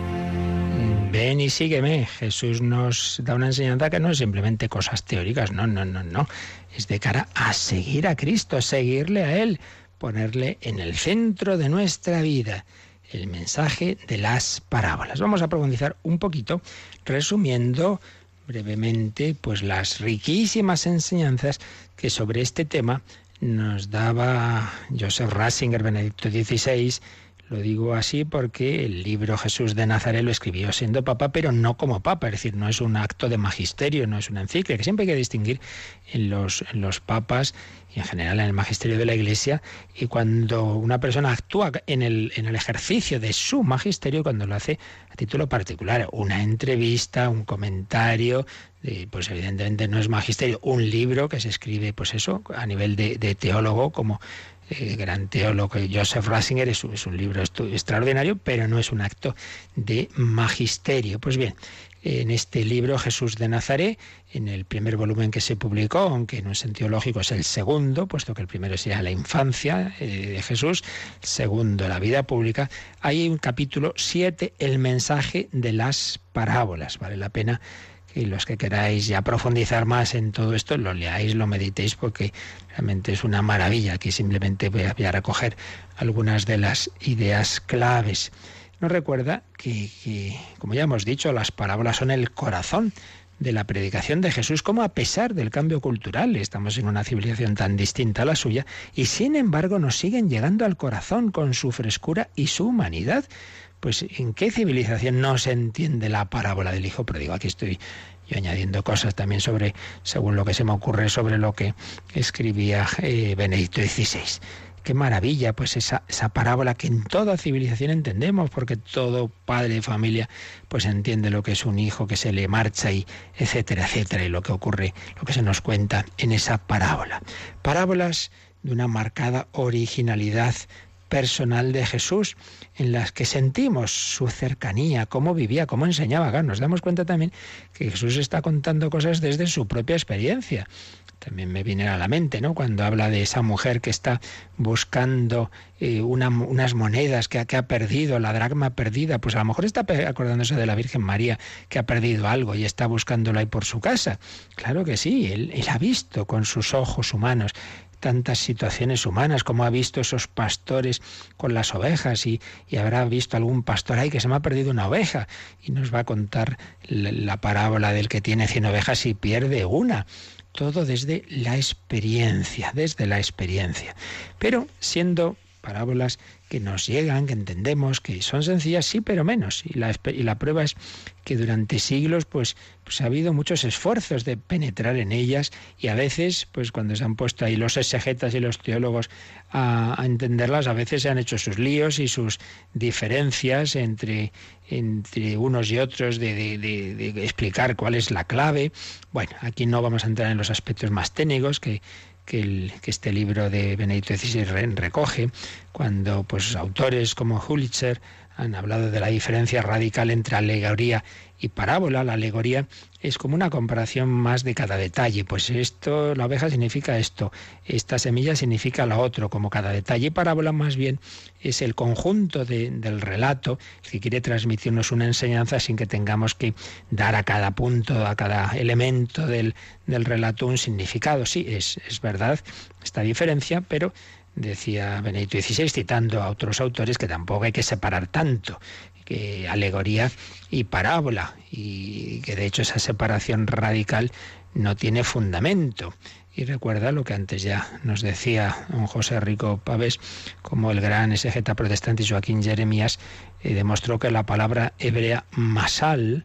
Ven y sígueme. Jesús nos da una enseñanza que no es simplemente cosas teóricas, no, no, no, no. Es de cara a seguir a Cristo, a seguirle a Él, ponerle en el centro de nuestra vida. El mensaje de las parábolas. Vamos a profundizar un poquito, resumiendo brevemente pues las riquísimas enseñanzas que sobre este tema nos daba Joseph Ratzinger, Benedicto dieciséis. Lo digo así porque el libro Jesús de Nazaret lo escribió siendo papa, pero no como papa, es decir, no es un acto de magisterio, no es una encíclica, que siempre hay que distinguir en los, en los papas y en general en el magisterio de la Iglesia, y cuando una persona actúa en el, en el ejercicio de su magisterio, cuando lo hace a título particular, una entrevista, un comentario, pues evidentemente no es magisterio, un libro que se escribe, pues eso, a nivel de, de teólogo, como el gran teólogo Joseph Ratzinger, es un, es un libro extraordinario, pero no es un acto de magisterio. Pues bien, en este libro Jesús de Nazaret, en el primer volumen que se publicó, aunque en un sentido lógico es el segundo, puesto que el primero sería la infancia de Jesús, el segundo la vida pública, hay un capítulo siete, el mensaje de las parábolas. Vale la pena y los que queráis ya profundizar más en todo esto, lo leáis, lo meditéis, porque realmente es una maravilla. Aquí simplemente voy a, voy a recoger algunas de las ideas claves. Nos recuerda que, que, como ya hemos dicho, las parábolas son el corazón de la predicación de Jesús, como a pesar del cambio cultural, estamos en una civilización tan distinta a la suya, y sin embargo nos siguen llegando al corazón con su frescura y su humanidad. Pues ¿en qué civilización no se entiende la parábola del hijo pródigo? Aquí estoy yo añadiendo cosas también sobre, según lo que se me ocurre, sobre lo que escribía eh, Benedicto dieciséis. Qué maravilla, pues esa, esa parábola que en toda civilización entendemos, porque todo padre de familia pues entiende lo que es un hijo que se le marcha, y etcétera, etcétera, y lo que ocurre, lo que se nos cuenta en esa parábola. Parábolas de una marcada originalidad personal de Jesús, en las que sentimos su cercanía, cómo vivía, cómo enseñaba. Claro, nos damos cuenta también que Jesús está contando cosas desde su propia experiencia. También me viene a la mente, ¿no?, cuando habla de esa mujer que está buscando eh, una, unas monedas que, que ha perdido, la dracma perdida. Pues a lo mejor está acordándose de la Virgen María, que ha perdido algo y está buscándolo ahí por su casa. Claro que sí, él, él ha visto con sus ojos humanos tantas situaciones humanas, como ha visto esos pastores con las ovejas, y, y habrá visto algún pastor ahí que se me ha perdido una oveja, y nos va a contar la, la parábola del que tiene cien ovejas y pierde una. Todo desde la experiencia, desde la experiencia. Pero siendo parábolas que nos llegan, que entendemos, que son sencillas, sí, pero menos. Y la, y la prueba es que durante siglos pues, pues ha habido muchos esfuerzos de penetrar en ellas, y a veces, pues cuando se han puesto ahí los exegetas y los teólogos a, a entenderlas, a veces se han hecho sus líos y sus diferencias entre, entre unos y otros de, de, de, de explicar cuál es la clave. Bueno, aquí no vamos a entrar en los aspectos más técnicos que Que, el, que este libro de Benedicto dieciséis recoge, cuando pues autores como Jülicher han hablado de la diferencia radical entre alegoría y parábola. La alegoría es como una comparación más de cada detalle. Pues esto, la oveja significa esto, esta semilla significa la otra, como cada detalle. Y parábola más bien es el conjunto de, del relato, que quiere transmitirnos una enseñanza sin que tengamos que dar a cada punto, a cada elemento del, del relato un significado. Sí, es, es verdad esta diferencia, pero decía Benedicto dieciséis, citando a otros autores, que tampoco hay que separar tanto, que alegoría y parábola, y que de hecho esa separación radical no tiene fundamento. Y recuerda lo que antes ya nos decía don José Rico Pavés, como el gran exegeta protestante Joaquín Jeremías eh, demostró que la palabra hebrea masal,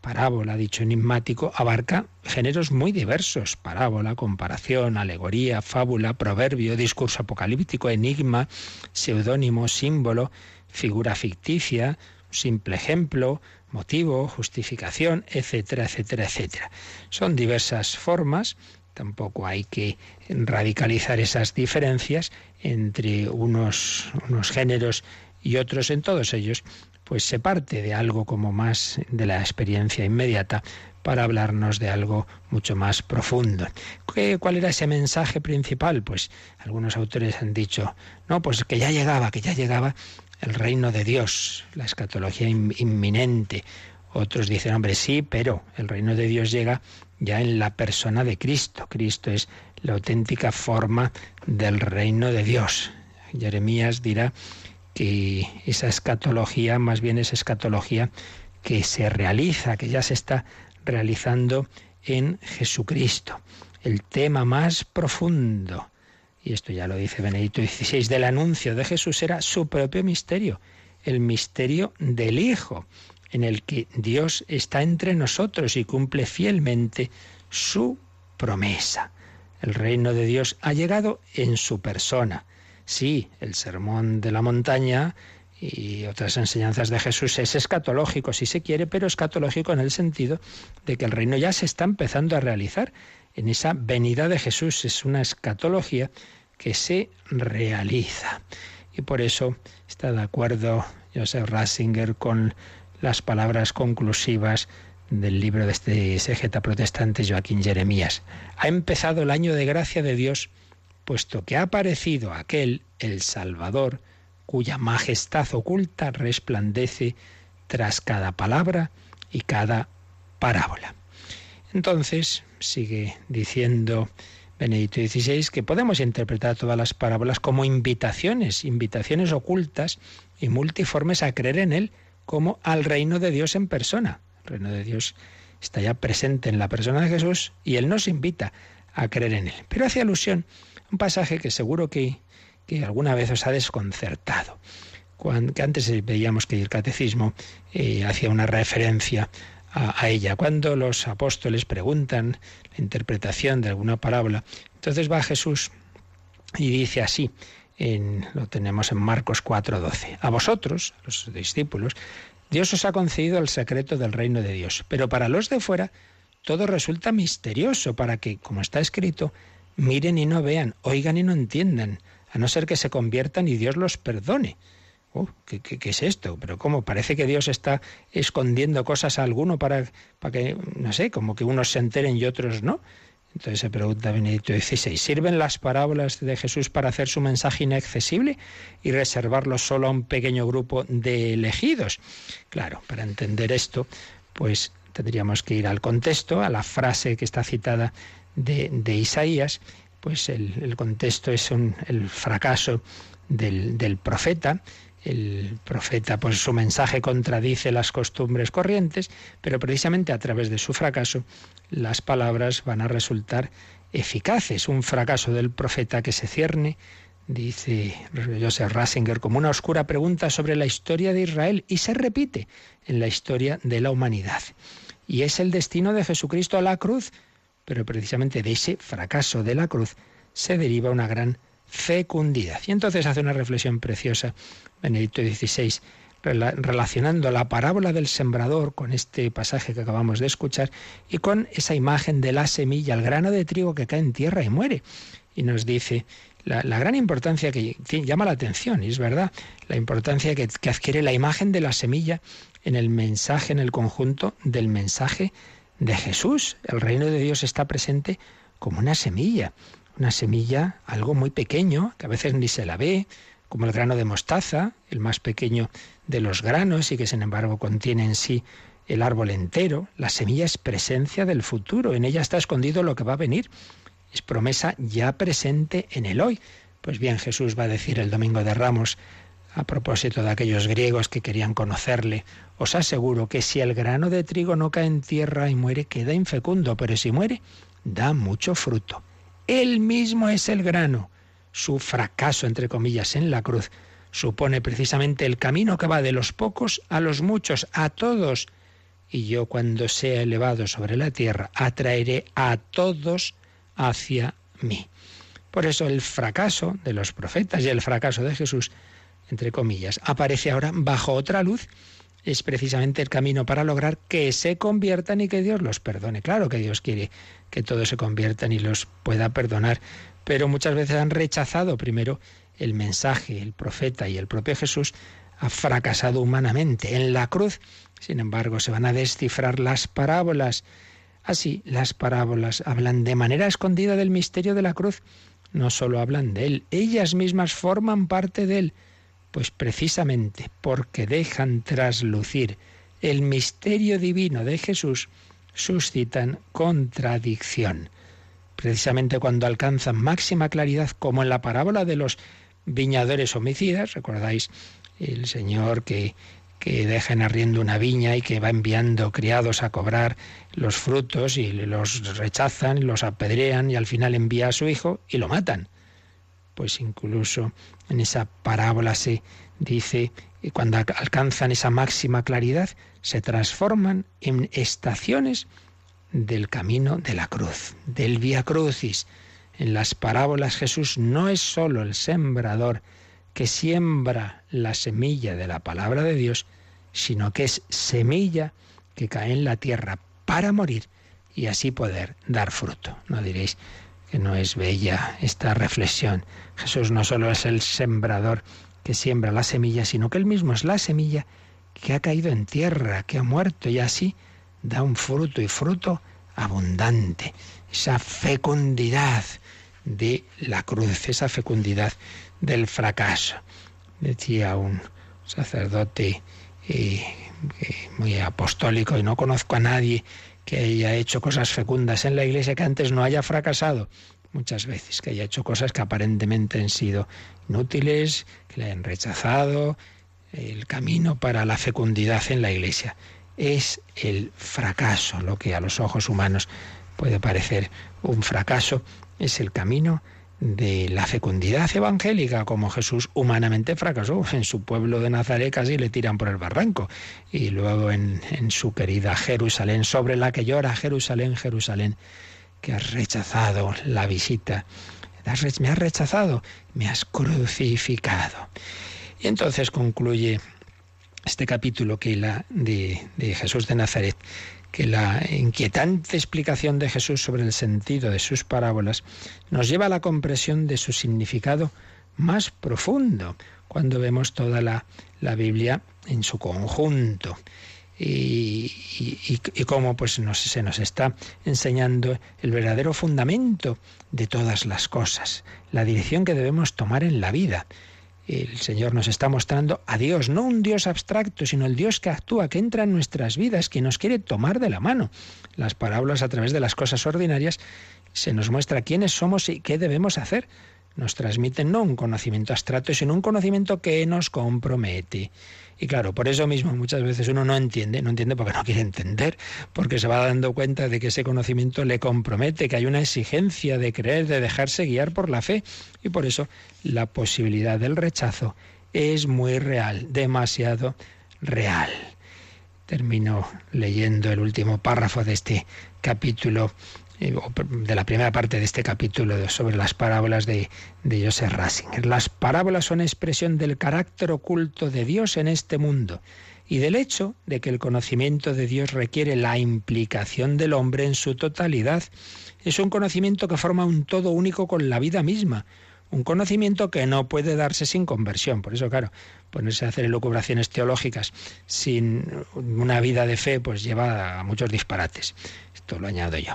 parábola, dicho enigmático, abarca géneros muy diversos: parábola, comparación, alegoría, fábula, proverbio, discurso apocalíptico, enigma, seudónimo, símbolo, figura ficticia, simple ejemplo, motivo, justificación, etcétera, etcétera, etcétera. Son diversas formas, tampoco hay que radicalizar esas diferencias entre unos, unos géneros y otros en todos ellos, pues se parte de algo como más de la experiencia inmediata para hablarnos de algo mucho más profundo. ¿Qué, ¿Cuál era ese mensaje principal? Pues algunos autores han dicho, no, pues que ya llegaba, que ya llegaba el reino de Dios, la escatología in, inminente. Otros dicen, hombre, sí, pero el reino de Dios llega ya en la persona de Cristo. Cristo es la auténtica forma del reino de Dios. Jeremías dirá que esa escatología, más bien es escatología que se realiza, que ya se está realizando en Jesucristo. El tema más profundo, y esto ya lo dice Benedicto dieciséis, del anuncio de Jesús era su propio misterio, el misterio del Hijo, en el que Dios está entre nosotros y cumple fielmente su promesa. El reino de Dios ha llegado en su persona. Sí, el sermón de la montaña y otras enseñanzas de Jesús es escatológico, si se quiere, pero escatológico en el sentido de que el reino ya se está empezando a realizar en esa venida de Jesús. Es una escatología que se realiza. Y por eso está de acuerdo Joseph Ratzinger con las palabras conclusivas del libro de este exégeta protestante Joaquín Jeremías. Ha empezado el año de gracia de Dios, puesto que ha aparecido aquel, el Salvador, cuya majestad oculta resplandece tras cada palabra y cada parábola. Entonces, sigue diciendo Benedicto dieciséis, que podemos interpretar todas las parábolas como invitaciones, invitaciones ocultas y multiformes a creer en él como al reino de Dios en persona. El reino de Dios está ya presente en la persona de Jesús y él nos invita a creer en él. Pero hace alusión a un pasaje que seguro que que alguna vez os ha desconcertado. Cuando, que antes veíamos que el catecismo eh, hacía una referencia a, a ella. Cuando los apóstoles preguntan la interpretación de alguna parábola, entonces va Jesús y dice así, en, lo tenemos en Marcos cuatro doce, a vosotros, los discípulos, Dios os ha concedido el secreto del reino de Dios, pero para los de fuera todo resulta misterioso para que, como está escrito, miren y no vean, oigan y no entiendan, a no ser que se conviertan y Dios los perdone. Uh, ¿qué, qué, ¿Qué es esto? Pero ¿cómo? Parece que Dios está escondiendo cosas a alguno para, para que, no sé, como que unos se enteren y otros no. Entonces se pregunta Benedicto dieciséis, ¿sirven las parábolas de Jesús para hacer su mensaje inaccesible y reservarlo solo a un pequeño grupo de elegidos? Claro, para entender esto, pues tendríamos que ir al contexto, a la frase que está citada de, de Isaías. Pues el, el contexto es un, el fracaso del, del profeta. El profeta, pues su mensaje contradice las costumbres corrientes, pero precisamente a través de su fracaso las palabras van a resultar eficaces. Un fracaso del profeta que se cierne, dice Joseph Ratzinger, como una oscura pregunta sobre la historia de Israel y se repite en la historia de la humanidad. Y es el destino de Jesucristo a la cruz, pero precisamente de ese fracaso de la cruz se deriva una gran fecundidad. Y entonces hace una reflexión preciosa Benedicto dieciséis, rela- relacionando la parábola del sembrador con este pasaje que acabamos de escuchar y con esa imagen de la semilla, el grano de trigo que cae en tierra y muere. Y nos dice la, la gran importancia que llama la atención, y es verdad, la importancia que, que adquiere la imagen de la semilla en el mensaje, en el conjunto del mensaje de Jesús. El reino de Dios está presente como una semilla, una semilla, algo muy pequeño, que a veces ni se la ve, como el grano de mostaza, el más pequeño de los granos y que sin embargo contiene en sí el árbol entero. La semilla es presencia del futuro, en ella está escondido lo que va a venir, es promesa ya presente en el hoy. Pues bien, Jesús va a decir el Domingo de Ramos, a propósito de aquellos griegos que querían conocerle, os aseguro que si el grano de trigo no cae en tierra y muere, queda infecundo, pero si muere, da mucho fruto. Él mismo es el grano. Su fracaso, entre comillas, en la cruz, supone precisamente el camino que va de los pocos a los muchos, a todos. Y yo, cuando sea elevado sobre la tierra, atraeré a todos hacia mí. Por eso el fracaso de los profetas y el fracaso de Jesús, entre comillas, aparece ahora bajo otra luz. Es precisamente el camino para lograr que se conviertan y que Dios los perdone. Claro que Dios quiere que todos se conviertan y los pueda perdonar, pero muchas veces han rechazado primero el mensaje, el profeta y el propio Jesús ha fracasado humanamente. En la cruz, sin embargo, se van a descifrar las parábolas. Así, las parábolas hablan de manera escondida del misterio de la cruz. No solo hablan de él, ellas mismas forman parte de él, pues precisamente porque dejan traslucir el misterio divino de Jesús, suscitan contradicción. Precisamente cuando alcanzan máxima claridad, como en la parábola de los viñadores homicidas, recordáis el señor que, que deja en arriendo una viña y que va enviando criados a cobrar los frutos y los rechazan, los apedrean y al final envía a su hijo y lo matan. Pues incluso en esa parábola se dice que cuando alcanzan esa máxima claridad se transforman en estaciones del camino de la cruz, del Vía Crucis. En las parábolas Jesús no es solo el sembrador que siembra la semilla de la palabra de Dios, sino que es semilla que cae en la tierra para morir y así poder dar fruto. No diréis que no es bella esta reflexión. Jesús no solo es el sembrador que siembra la semilla, sino que él mismo es la semilla que ha caído en tierra, que ha muerto y así da un fruto y fruto abundante. Esa fecundidad de la cruz, esa fecundidad del fracaso. Decía un sacerdote eh, eh, muy apostólico, y no conozco a nadie que haya hecho cosas fecundas en la Iglesia que antes no haya fracasado muchas veces, que haya hecho cosas que aparentemente han sido inútiles, que le hayan rechazado. El camino para la fecundidad en la Iglesia es el fracaso. Lo que a los ojos humanos puede parecer un fracaso es el camino de la fecundidad evangélica, como Jesús humanamente fracasó. En su pueblo de Nazaret casi le tiran por el barranco, y luego en, en su querida Jerusalén, sobre la que llora: Jerusalén, Jerusalén, que has rechazado la visita, me has rechazado, me has crucificado. Y entonces concluye este capítulo que la de, de Jesús de Nazaret, que la inquietante explicación de Jesús sobre el sentido de sus parábolas nos lleva a la comprensión de su significado más profundo, cuando vemos toda la, la Biblia en su conjunto. Y, y, y cómo pues nos, se nos está enseñando el verdadero fundamento de todas las cosas, la dirección que debemos tomar en la vida. El Señor nos está mostrando a Dios, no un Dios abstracto, sino el Dios que actúa, que entra en nuestras vidas, que nos quiere tomar de la mano. Las parábolas, a través de las cosas ordinarias, se nos muestra quiénes somos y qué debemos hacer. Nos transmiten no un conocimiento abstracto, sino un conocimiento que nos compromete. Y claro, por eso mismo muchas veces uno no entiende, no entiende porque no quiere entender, porque se va dando cuenta de que ese conocimiento le compromete, que hay una exigencia de creer, de dejarse guiar por la fe. Y por eso la posibilidad del rechazo es muy real, demasiado real. Termino leyendo el último párrafo de este capítulo, de la primera parte de este capítulo sobre las parábolas de, de Joseph Ratzinger. Las parábolas son expresión del carácter oculto de Dios en este mundo y del hecho de que el conocimiento de Dios requiere la implicación del hombre en su totalidad. Es un conocimiento que forma un todo único con la vida misma, un conocimiento que no puede darse sin conversión. Por eso, claro, ponerse a hacer elucubraciones teológicas sin una vida de fe pues lleva a muchos disparates. Esto lo añado yo.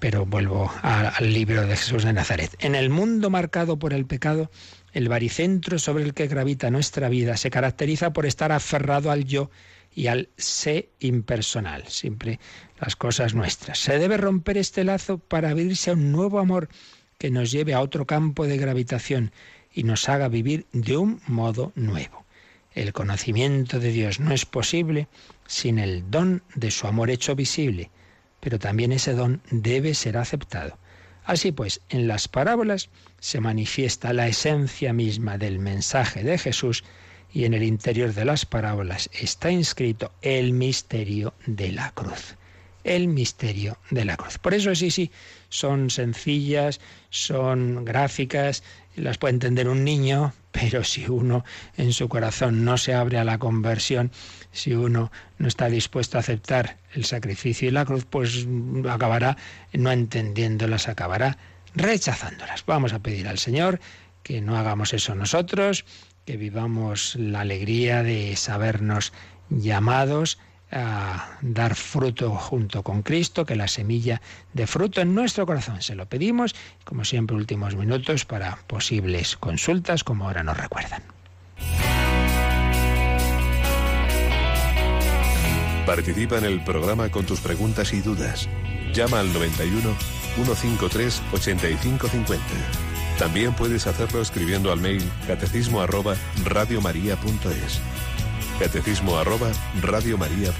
Pero vuelvo a, al libro de Jesús de Nazaret. En el mundo marcado por el pecado, el baricentro sobre el que gravita nuestra vida se caracteriza por estar aferrado al yo y al sé impersonal, siempre las cosas nuestras. Se debe romper este lazo para abrirse a un nuevo amor que nos lleve a otro campo de gravitación y nos haga vivir de un modo nuevo. El conocimiento de Dios no es posible sin el don de su amor hecho visible, pero también ese don debe ser aceptado. Así pues, en las parábolas se manifiesta la esencia misma del mensaje de Jesús y en el interior de las parábolas está inscrito el misterio de la cruz. El misterio de la cruz. Por eso sí, sí, son sencillas, son gráficas, las puede entender un niño, pero si uno en su corazón no se abre a la conversión, si uno no está dispuesto a aceptar el sacrificio y la cruz, pues acabará no entendiéndolas, acabará rechazándolas. Vamos a pedir al Señor que no hagamos eso nosotros, que vivamos la alegría de sabernos llamados a dar fruto junto con Cristo, que la semilla de fruto en nuestro corazón. Se lo pedimos, como siempre, últimos minutos para posibles consultas, como ahora nos recuerdan. Participa en el programa con tus preguntas y dudas. Llama al noventa y uno, uno cincuenta y tres, ochenta y cinco cincuenta. También puedes hacerlo escribiendo al mail catecismo arroba radiomaria.es. Catecismo arroba radiomaria.es.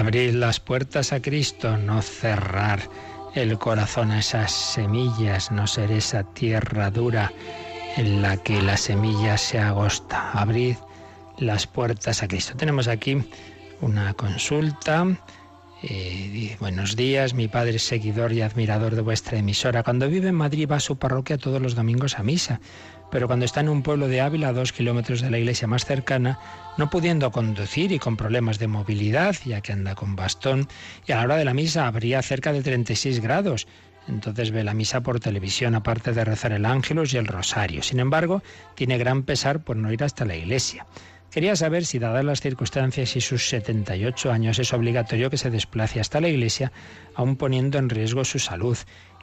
Abrir las puertas a Cristo, no cerrar el corazón a esas semillas, no ser esa tierra dura en la que la semilla se agosta. Abrid las puertas a Cristo. Tenemos aquí una consulta. Eh, buenos días, mi padre es seguidor y admirador de vuestra emisora. Cuando vive en Madrid va a su parroquia todos los domingos a misa, pero cuando está en un pueblo de Ávila, a dos kilómetros de la iglesia más cercana, no pudiendo conducir y con problemas de movilidad, ya que anda con bastón, y a la hora de la misa habría cerca de treinta y seis grados. Entonces ve la misa por televisión, aparte de rezar el Ángelus y el Rosario. Sin embargo, tiene gran pesar por no ir hasta la iglesia. Quería saber si, dadas las circunstancias y sus setenta y ocho años, es obligatorio que se desplace hasta la iglesia, aun poniendo en riesgo su salud,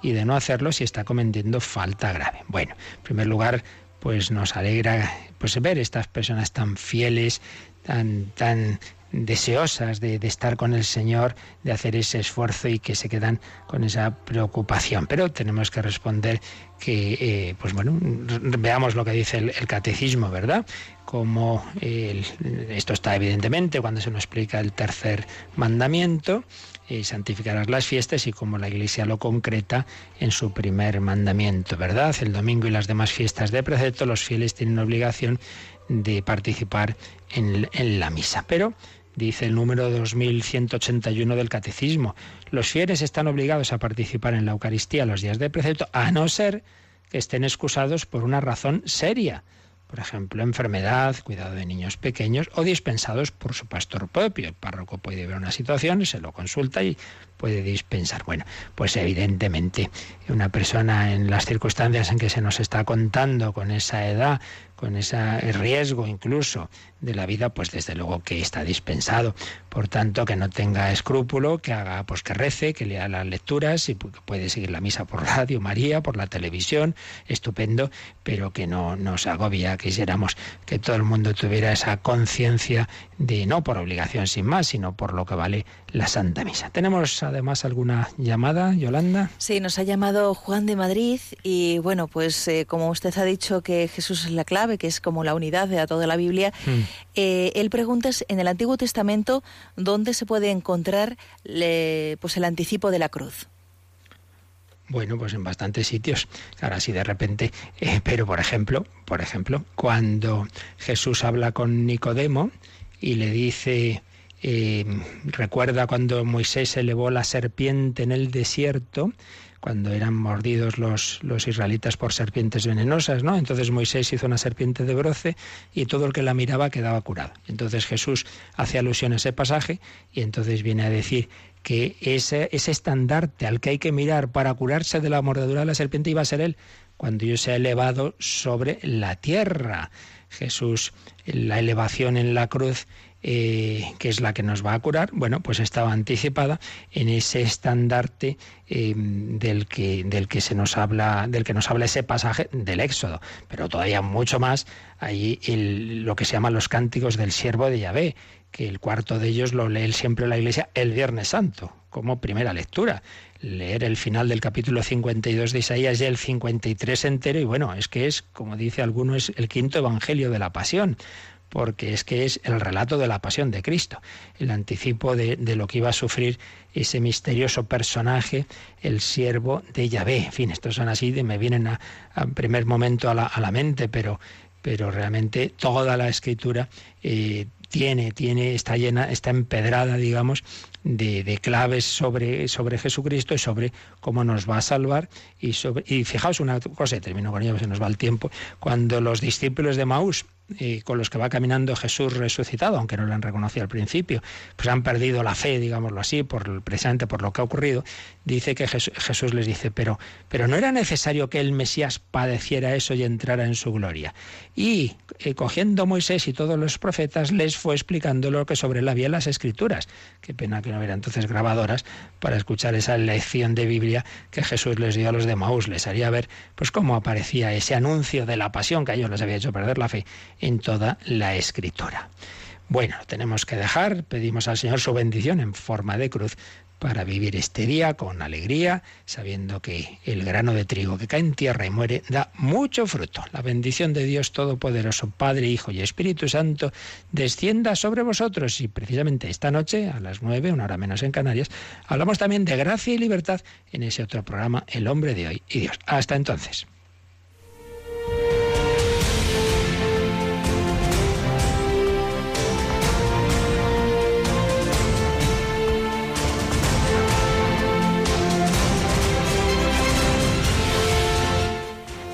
y de no hacerlo si está cometiendo falta grave. Bueno, en primer lugar, pues nos alegra pues ver estas personas tan fieles, tan tan deseosas de, de estar con el Señor, de hacer ese esfuerzo y que se quedan con esa preocupación. Pero tenemos que responder que, eh, pues bueno, veamos lo que dice el, el catecismo, ¿verdad? Como eh, el, esto está evidentemente cuando se nos explica el tercer mandamiento, eh, santificarás las fiestas, y como la Iglesia lo concreta en su primer mandamiento, ¿verdad? El domingo y las demás fiestas de precepto, los fieles tienen obligación de participar en, en la misa. Pero dice el número dos mil ciento ochenta y uno del Catecismo: los fieles están obligados a participar en la Eucaristía los días de precepto, a no ser que estén excusados por una razón seria, por ejemplo, enfermedad, cuidado de niños pequeños, o dispensados por su pastor propio. El párroco puede ver una situación, se lo consulta y podéis pensar. Bueno, pues evidentemente una persona en las circunstancias en que se nos está contando, con esa edad, con ese riesgo incluso de la vida, pues desde luego que está dispensado. Por tanto, que no tenga escrúpulo, que haga, pues que rece, que lea las lecturas, y puede seguir la misa por Radio María, por la televisión, estupendo, pero que no nos agobia. Quisiéramos que todo el mundo tuviera esa conciencia de, no por obligación sin más, sino por lo que vale la Santa Misa. Tenemos además alguna llamada, Yolanda. Sí, nos ha llamado Juan de Madrid y bueno, pues eh, como usted ha dicho que Jesús es la clave, que es como la unidad de toda la Biblia, mm. eh, él pregunta en el Antiguo Testamento dónde se puede encontrar le, pues el anticipo de la cruz. Bueno, pues en bastantes sitios. Ahora sí, de repente, eh, pero por ejemplo, por ejemplo, cuando Jesús habla con Nicodemo y le dice, eh, recuerda cuando Moisés elevó la serpiente en el desierto, cuando eran mordidos los, los israelitas por serpientes venenosas, ¿no? Entonces Moisés hizo una serpiente de bronce y todo el que la miraba quedaba curado. Entonces Jesús hace alusión a ese pasaje y entonces viene a decir que ese, ese estandarte al que hay que mirar para curarse de la mordedura de la serpiente iba a ser él, cuando yo sea elevado sobre la tierra. Jesús, la elevación en la cruz, Eh, que es la que nos va a curar, bueno, pues estaba anticipada en ese estandarte eh, del que del que se nos habla, del que nos habla ese pasaje del Éxodo, pero todavía mucho más ahí el, lo que se llaman los cánticos del siervo de Yahvé, que el cuarto de ellos lo lee siempre la Iglesia el Viernes Santo, como primera lectura. Leer el final del capítulo cincuenta y dos de Isaías y el cincuenta y tres entero, y bueno, es que es, como dice alguno, es el quinto evangelio de la Pasión, porque es que es el relato de la pasión de Cristo, el anticipo de, de lo que iba a sufrir ese misterioso personaje, el siervo de Yahvé. En fin, estos son así, de, me vienen a, a primer momento a la, a la mente, pero, pero realmente toda la Escritura eh, tiene, tiene, está llena, está empedrada, digamos, de, de claves sobre, sobre Jesucristo y sobre cómo nos va a salvar. Y, sobre, y fijaos una cosa, y termino con ello, se nos va el tiempo, cuando los discípulos de Emaús, Eh, con los que va caminando Jesús resucitado, aunque no lo han reconocido al principio, pues han perdido la fe, digámoslo así, por, precisamente por lo que ha ocurrido, dice que Jesús, Jesús les dice, pero, pero no era necesario que el Mesías padeciera eso y entrara en su gloria. Y eh, cogiendo Moisés y todos los profetas, les fue explicando lo que sobre él había en las Escrituras. Qué pena que no hubiera entonces grabadoras para escuchar esa lección de Biblia que Jesús les dio a los de Maús. Les haría ver pues cómo aparecía ese anuncio de la pasión que a ellos les había hecho perder la fe en toda la Escritura. Bueno, tenemos que dejar, pedimos al Señor su bendición en forma de cruz para vivir este día con alegría, sabiendo que el grano de trigo que cae en tierra y muere da mucho fruto. La bendición de Dios Todopoderoso, Padre, Hijo y Espíritu Santo, descienda sobre vosotros. Y precisamente esta noche, a las nueve, una hora menos en Canarias, hablamos también de gracia y libertad en ese otro programa, El Hombre de Hoy y Dios. Hasta entonces.